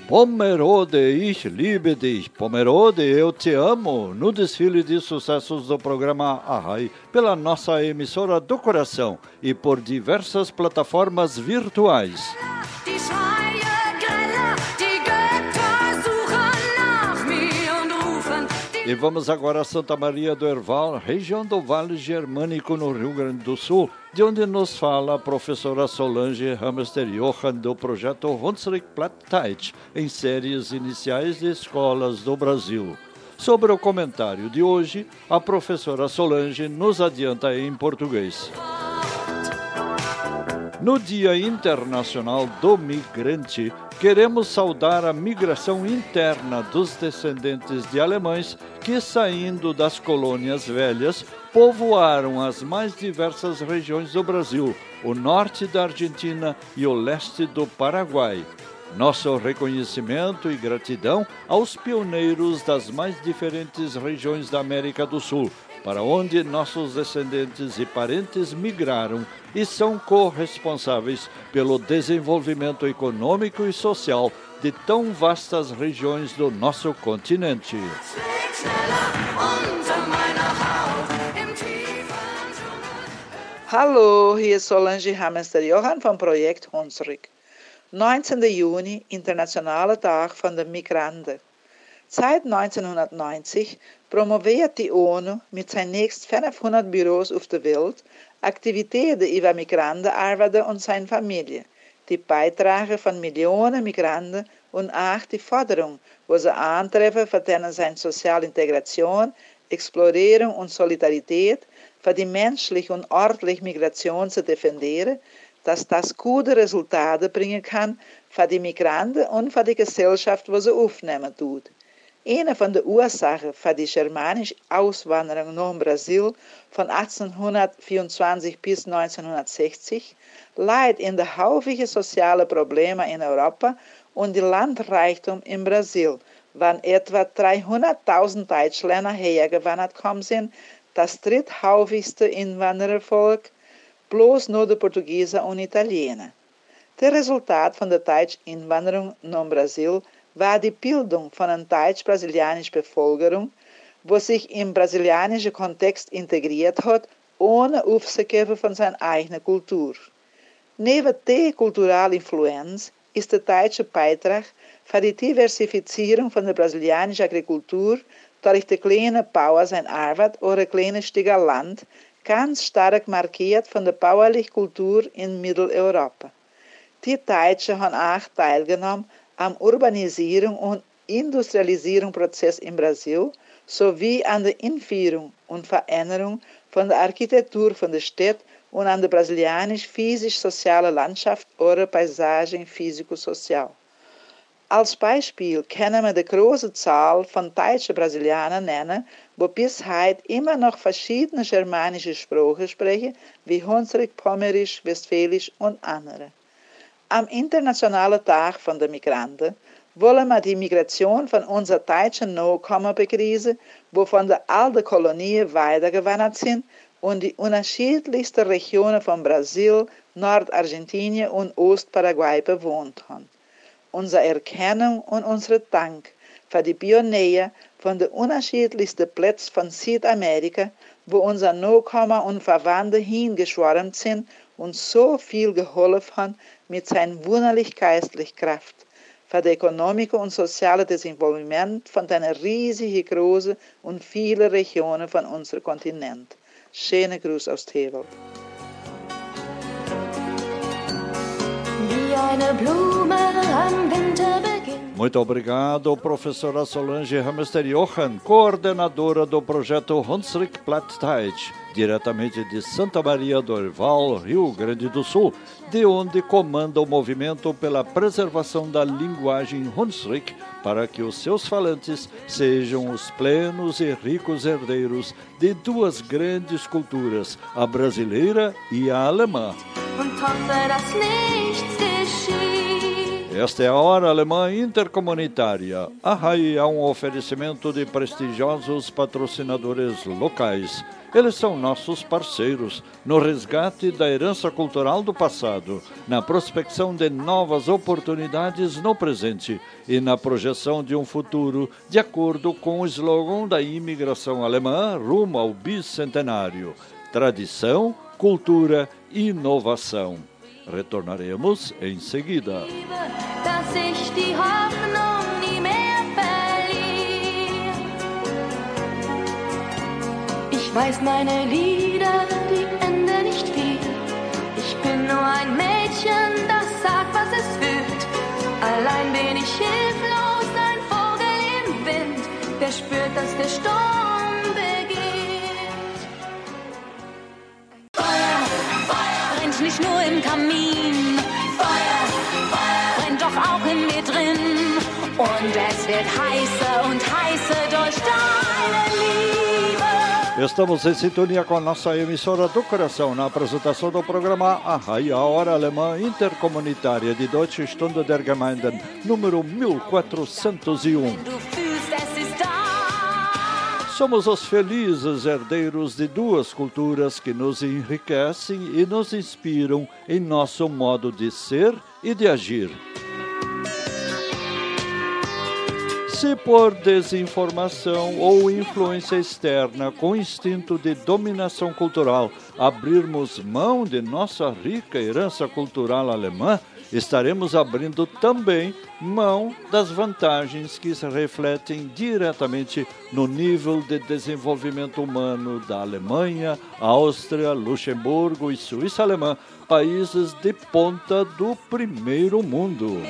Pomerode, ich liebe dich, Pomerode, eu te amo, no desfile de sucessos do programa Arrai, pela nossa emissora do coração e por diversas plataformas virtuais. E vamos agora a Santa Maria do Herval, região do Vale Germânico, no Rio Grande do Sul, de onde nos fala a professora Solange Hamster-Johann do projeto Rundstrick-Plattdeutsch, em séries iniciais de escolas do Brasil. Sobre o comentário de hoje, a professora Solange nos adianta em português. No Dia Internacional do Migrante, queremos saudar a migração interna dos descendentes de alemães que, saindo das colônias velhas, povoaram as mais diversas regiões do Brasil, o norte da Argentina e o leste do Paraguai. Nosso reconhecimento e gratidão aos pioneiros das mais diferentes regiões da América do Sul, para onde nossos descendentes e parentes migraram e são corresponsáveis pelo desenvolvimento econômico e social de tão vastas regiões do nosso continente. Hallo, hier ist Solange Hamster-Johann vom Projekt Hunsrück. neunzehnten Juni, Internationaler Tag von der Migranten. Seit neunzehnhundertneunzig promoveert die ONU mit zijn nächst vijfhonderd bureaus auf der Welt Aktivitäten über Migrantenarbeiter und seine Familie, die Beiträge von Millionen Migranten und auch die Forderung, die sie antreffen, für deren soziale Integration, Explorierung und Solidarität, für die menschliche und ordentliche Migration zu defendieren, dass das gute Resultate bringen kann für die Migranten und für die Gesellschaft, die sie aufnehmen tut. Eine von den Ursachen für die germanische Auswanderung nach Brasil von achtzehnhundertvierundzwanzig bis neunzehnhundertsechzig liegt in den häufigen sozialen Problemen in Europa und dem Landreichtum in Brasil, wann etwa dreihunderttausend Deutschländer hergewandert gekommen sind, das dritthäufigste Inwanderervolk, bloß nur die Portugieser und Italiener. Das Resultat von der deutschen Inwanderung nach Brasil war die Bildung von einer deutsch-brasilianischen Bevölkerung, die sich im brasilianischen Kontext integriert hat, ohne aufzugeben von seiner eigenen Kultur. Neben der kulturellen Influenz ist der deutsche Beitrag für die Diversifizierung von der brasilianischen Agrikultur durch die kleinen Bauern seine Arbeit oder kleine Stücke Land ganz stark markiert von der bäuerlichen Kultur in Mitteleuropa. Die Deutschen haben auch teilgenommen am Urbanisierung und Industrialisierungsprozess im Brasil sowie an der Einführung und Veränderung von der Architektur von der Stadt und an der brasilianisch-physisch-sozialen Landschaft oder Paisagen physico-sozial. Als Beispiel können wir die große Zahl von deutschen Brasilianern nennen, die bis heute immer noch verschiedene germanische Sprachen sprechen, wie Hunsrück, Pomerisch, Westfälisch und andere. Am Internationalen Tag von der Migranten wollen wir die Migration von unseren deutschen Nachkommen begrüßen, die von der alten Kolonie weitergewandert sind und die unterschiedlichsten Regionen von Brasil, Nordargentinien und Ostparaguay bewohnt haben. Unsere Erkennung und unsere Dank für die Pioniere von den unterschiedlichsten Plätzen von Südamerika, wo unsere Nachkommen und Verwandte hingeschwärmt sind und so viel geholfen haben mit seiner wunderlich geistlichen Kraft für das ökonomische und soziale Desenvolvement von einer riesig großen und vielen Regionen von unserem Kontinent. Schöne Grüße aus Tewel. Muito obrigado, professora Solange Hamster-Johann, coordenadora do projeto Hunsrück-Plattdeutsch, diretamente de Santa Maria do Herval, Rio Grande do Sul, de onde comanda o movimento pela preservação da linguagem Hunsrück, para que os seus falantes sejam os plenos e ricos herdeiros de duas grandes culturas, a brasileira e a alemã. Esta é a Hora Alemã Intercomunitária. A R A I é um oferecimento de prestigiosos patrocinadores locais. Eles são nossos parceiros no resgate da herança cultural do passado, na prospecção de novas oportunidades no presente e na projeção de um futuro de acordo com o slogan da imigração alemã rumo ao bicentenário. Tradição, cultura e inovação. Retornaremos em seguida. Ich weiß meine Lieder, die Ende nicht viel. Ich bin nur ein Mädchen, das sagt, was es fühlt. Allein bin ich hilflos, ein Vogel im Wind, der spürt, dass der Sturm beginnt. Feuer, Feuer brennt nicht nur im Kamin. Feuer, Feuer brennt doch auch in mir drin. Und es wird heißer und heißer durch deine Liebe. Estamos em sintonia com a nossa emissora do coração na apresentação do programa A R A I, a Hora Alemã Intercomunitária de Deutsche Stunde der Gemeinden, número mil quatrocentos e um. Somos os felizes herdeiros de duas culturas que nos enriquecem e nos inspiram em nosso modo de ser e de agir. Se por desinformação ou influência externa com instinto de dominação cultural abrirmos mão de nossa rica herança cultural alemã, estaremos abrindo também mão das vantagens que se refletem diretamente no nível de desenvolvimento humano da Alemanha, Áustria, Luxemburgo e Suíça alemã, países de ponta do primeiro mundo.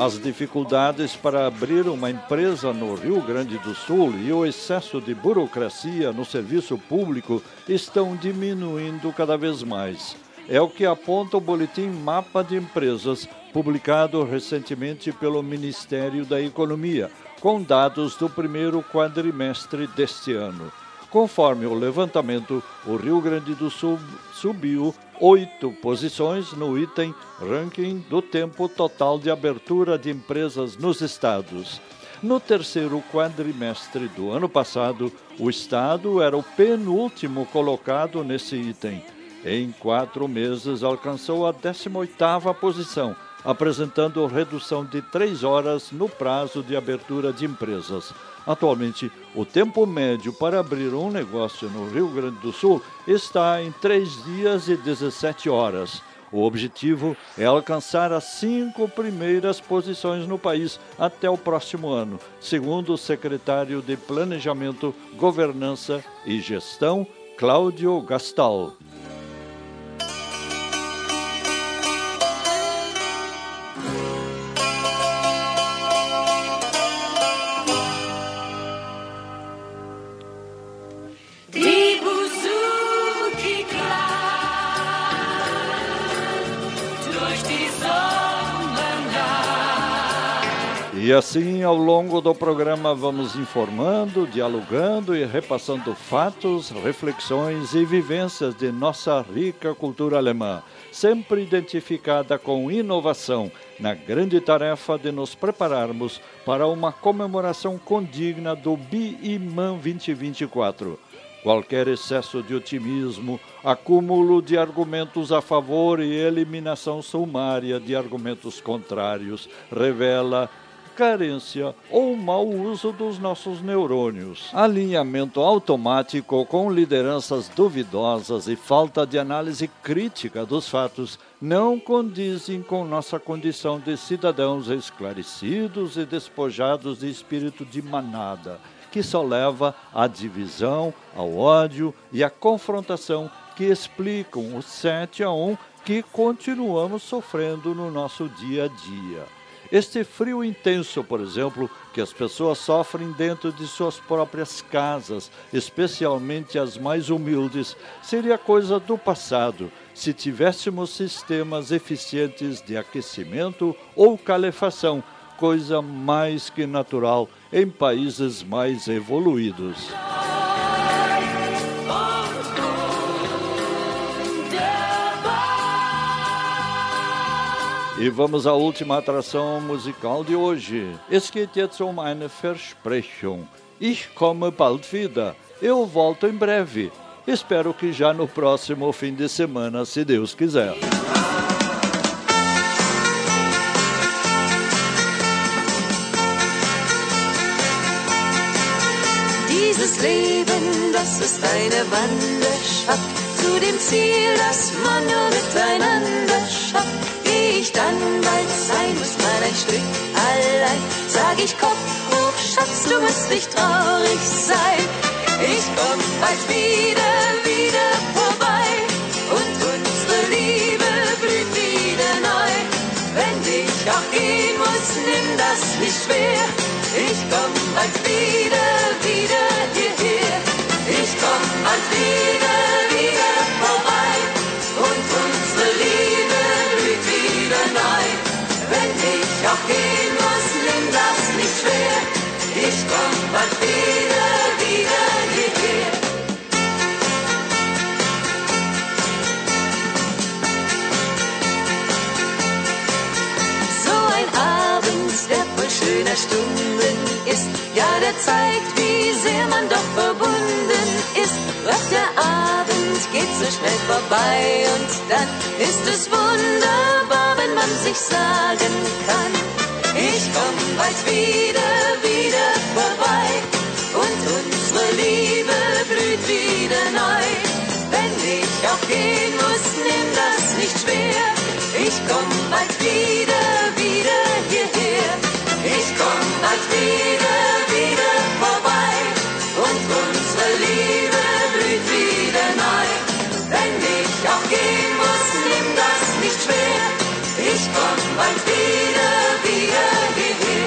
As dificuldades para abrir uma empresa no Rio Grande do Sul e o excesso de burocracia no serviço público estão diminuindo cada vez mais. É o que aponta o Boletim Mapa de Empresas, publicado recentemente pelo Ministério da Economia, com dados do primeiro quadrimestre deste ano. Conforme o levantamento, o Rio Grande do Sul subiu oito posições no item Ranking do Tempo Total de Abertura de Empresas nos Estados. No terceiro quadrimestre do ano passado, o Estado era o penúltimo colocado nesse item. Em quatro meses, alcançou a décima oitava posição, apresentando redução de três horas no prazo de abertura de empresas. Atualmente, o tempo médio para abrir um negócio no Rio Grande do Sul está em três dias e dezessete horas. O objetivo é alcançar as cinco primeiras posições no país até o próximo ano, segundo o secretário de Planejamento, Governança e Gestão, Cláudio Gastal. E assim, ao longo do programa, vamos informando, dialogando e repassando fatos, reflexões e vivências de nossa rica cultura alemã, sempre identificada com inovação, na grande tarefa de nos prepararmos para uma comemoração condigna do B I M A N vinte e vinte e quatro. Qualquer excesso de otimismo, acúmulo de argumentos a favor e eliminação sumária de argumentos contrários revela carência ou mau uso dos nossos neurônios, alinhamento automático com lideranças duvidosas e falta de análise crítica dos fatos não condizem com nossa condição de cidadãos esclarecidos e despojados de espírito de manada, que só leva à divisão, ao ódio e à confrontação que explicam o sete a um que continuamos sofrendo no nosso dia a dia. Este frio intenso, por exemplo, que as pessoas sofrem dentro de suas próprias casas, especialmente as mais humildes, seria coisa do passado se tivéssemos sistemas eficientes de aquecimento ou calefação, coisa mais que natural em países mais evoluídos. E vamos à última atração musical de hoje. Es geht jetzt um eine Versprechung. Ich komme bald wieder. Eu volto em breve. Espero que já no próximo fim de semana, se Deus quiser. Dieses Leben, das ist eine Wanderschaft, zu dem Ziel, das man nur miteinander schafft. Ich dann bald sein muss, mal ein Stück allein. Sag ich Kopf hoch, Schatz, du musst nicht traurig sein. Ich komm bald wieder, wieder vorbei. Und unsere Liebe blüht wieder neu. Wenn ich auch gehen muss, nimm das nicht schwer. Ich komm bald wieder, wieder hierher. Ich komm bald wieder, wieder vorbei. Und unsere Liebe auch gehen muss, nimm das nicht schwer. Ich komm bald wieder, wieder hierher. So ein Abend, der voll schöner Stunden ist, ja, der zeigt, wie sehr man doch verbunden ist. Doch der Abend geht so schnell vorbei und dann ist es wunderbar, wenn man sich sagen kann. Ich komm bald wieder, wieder vorbei und unsere Liebe blüht wieder neu. Wenn ich auch gehen muss, nimm das nicht schwer. Ich komm bald wieder, wieder hierher. Ich komm bald wieder, wieder vorbei und unsere Liebe blüht wieder neu. Wenn ich auch gehen muss, nimm das nicht schwer. Ich komm bald wieder, wieder hierher.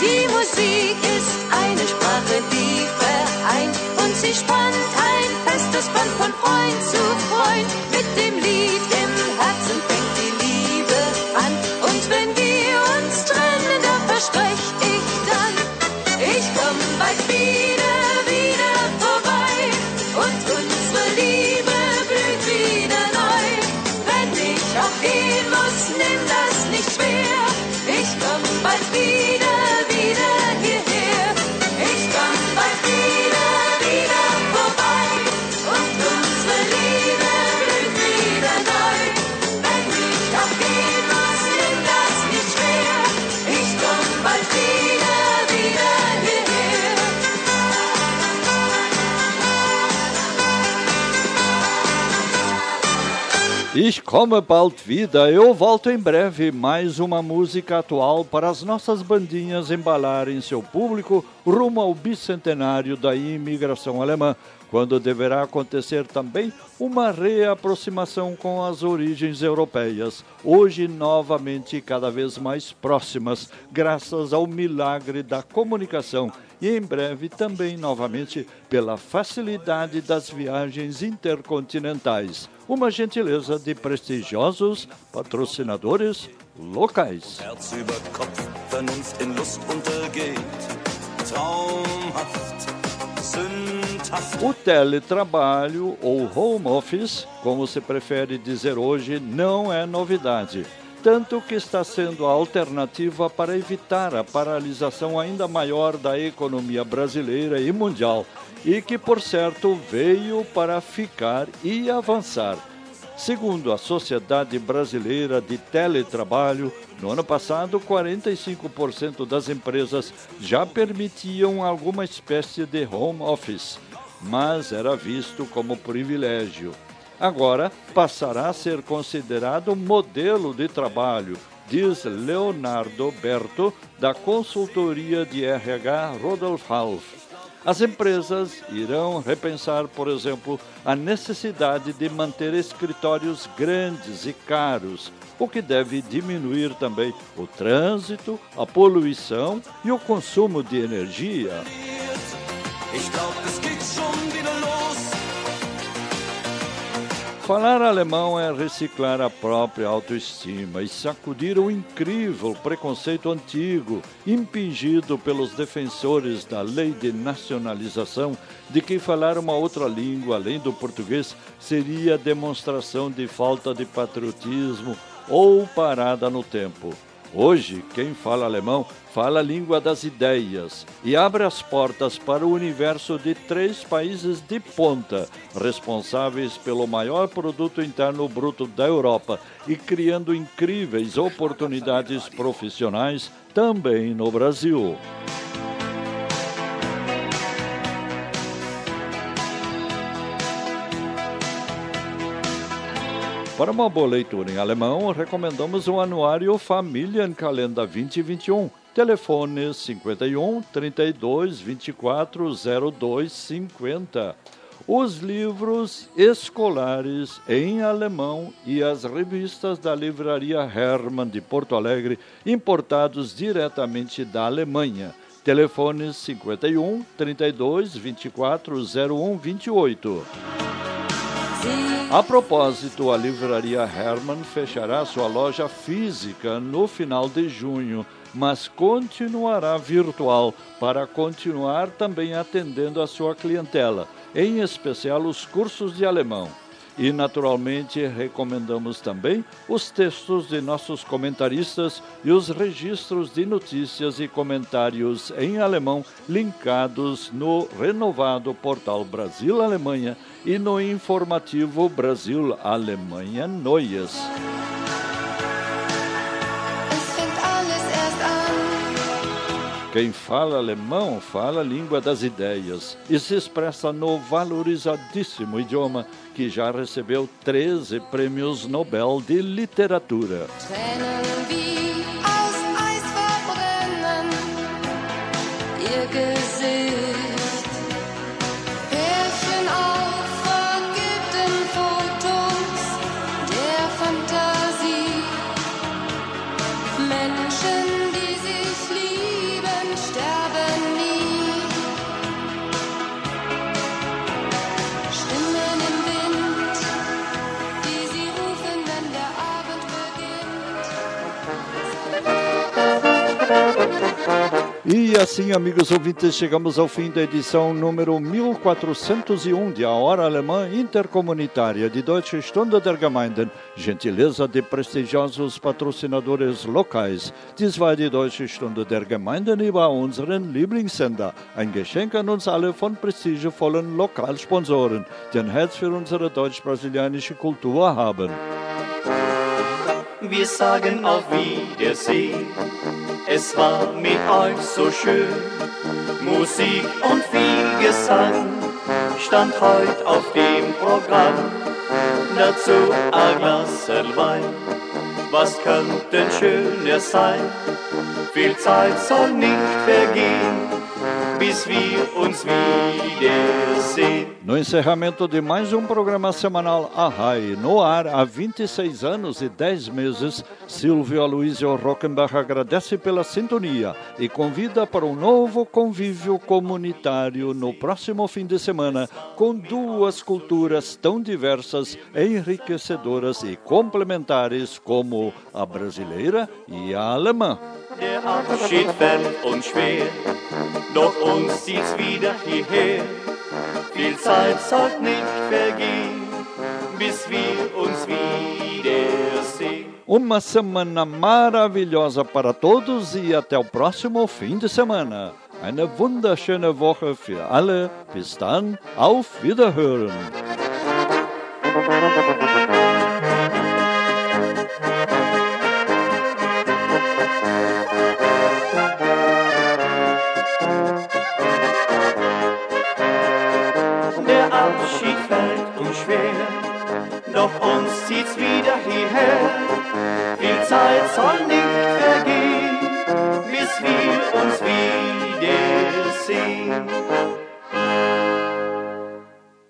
Die Musik ist eine Sprache, die vereint, und sie spannt ein festes Band von Freund zu Freund. Mit dem Lied im Herzen fängt die Liebe an, und wenn wir uns trennen, da versprech ich dann, ich komm bald wieder, wieder vorbei, und unsere Liebe blüht wieder neu. Wenn ich auch gehen muss, nimm das nicht schwer. Ich komm bald wieder, wieder hierher. Ich komm bald wieder, wieder vorbei, und unsere Liebe blüht wieder neu. Wenn ich auch gehen muss, nimm das nicht schwer. Ich komm bald wieder, wieder hierher. Ich komme bald wieder, eu volto em breve. Mais uma música atual para as nossas bandinhas embalarem seu público rumo ao bicentenário da imigração alemã, quando deverá acontecer também uma reaproximação com as origens europeias, hoje novamente cada vez mais próximas, graças ao milagre da comunicação e em breve também novamente pela facilidade das viagens intercontinentais. Uma gentileza de prestigiosos patrocinadores locais. O teletrabalho, ou home office, como se prefere dizer hoje, não é novidade. Tanto que está sendo a alternativa para evitar a paralisação ainda maior da economia brasileira e mundial, e que, por certo, veio para ficar e avançar. Segundo a Sociedade Brasileira de Teletrabalho, no ano passado, quarenta e cinco por cento das empresas já permitiam alguma espécie de home office, mas era visto como privilégio. Agora passará a ser considerado modelo de trabalho, diz Leonardo Berto, da consultoria de R H Rodolf Half. As empresas irão repensar, por exemplo, a necessidade de manter escritórios grandes e caros, o que deve diminuir também o trânsito, a poluição e o consumo de energia. Falar alemão é reciclar a própria autoestima e sacudir o incrível preconceito antigo, impingido pelos defensores da lei de nacionalização, de que falar uma outra língua além do português seria demonstração de falta de patriotismo ou parada no tempo. Hoje, quem fala alemão fala a língua das ideias e abre as portas para o universo de três países de ponta, responsáveis pelo maior produto interno bruto da Europa e criando incríveis oportunidades profissionais também no Brasil. Para uma boa leitura em alemão, recomendamos o anuário Familienkalender vinte e vinte e um, telefone cinquenta e um, trinta e dois, vinte e quatro, zero dois, cinquenta. Os livros escolares em alemão e as revistas da livraria Hermann de Porto Alegre, importados diretamente da Alemanha. Telefone cinquenta e um, trinta e dois, vinte e quatro, zero um, vinte e oito. A propósito, a livraria Hermann fechará sua loja física no final de junho, mas continuará virtual para continuar também atendendo a sua clientela, em especial os cursos de alemão. E, naturalmente, recomendamos também os textos de nossos comentaristas e os registros de notícias e comentários em alemão linkados no renovado portal Brasil-Alemanha e no informativo Brasil-Alemanha Neues. Quem fala alemão fala a língua das ideias e se expressa no valorizadíssimo idioma que já recebeu treze prêmios Nobel de literatura. E assim, amigos ouvintes, chegamos ao fim da edição número mil quatrocentos e um de A Hora Alemã Intercomunitária de Deutsche Stunde der Gemeinden, gentileza de prestigiosos patrocinadores locais. Dies war die Deutsche Stunde der Gemeinden über unseren Lieblingssender. Ein Geschenk an uns alle von prestigevollen Lokalsponsoren, die ein Herz für unsere deutsch-brasilianische Kultur haben. Wir sagen auf Wiedersehen, es war mit euch so schön. Musik und viel Gesang stand heute auf dem Programm. Dazu ein Glas Wein, was könnte schöner sein? Viel Zeit soll nicht vergehen, bis wir uns wiedersehen. No encerramento de mais um programa semanal A R A I, no ar há vinte e seis anos e dez meses, Silvio Aloysio Rockenbach agradece pela sintonia e convida para um novo convívio comunitário no próximo fim de semana, com duas culturas tão diversas, enriquecedoras e complementares como a brasileira e a alemã. Der Abschied fällt uns schwer, doch uns zieht's wieder hierher. Viel Zeit soll nicht vergehen, bis wir uns wiedersehen. Uma semana maravilhosa para todos e até o próximo fim de semana. Eine wunderschöne Woche für alle. Bis dann, auf Wiederhören. Doch uns zieht's wieder hierher, viel Zeit soll nicht vergehen, bis wir uns wieder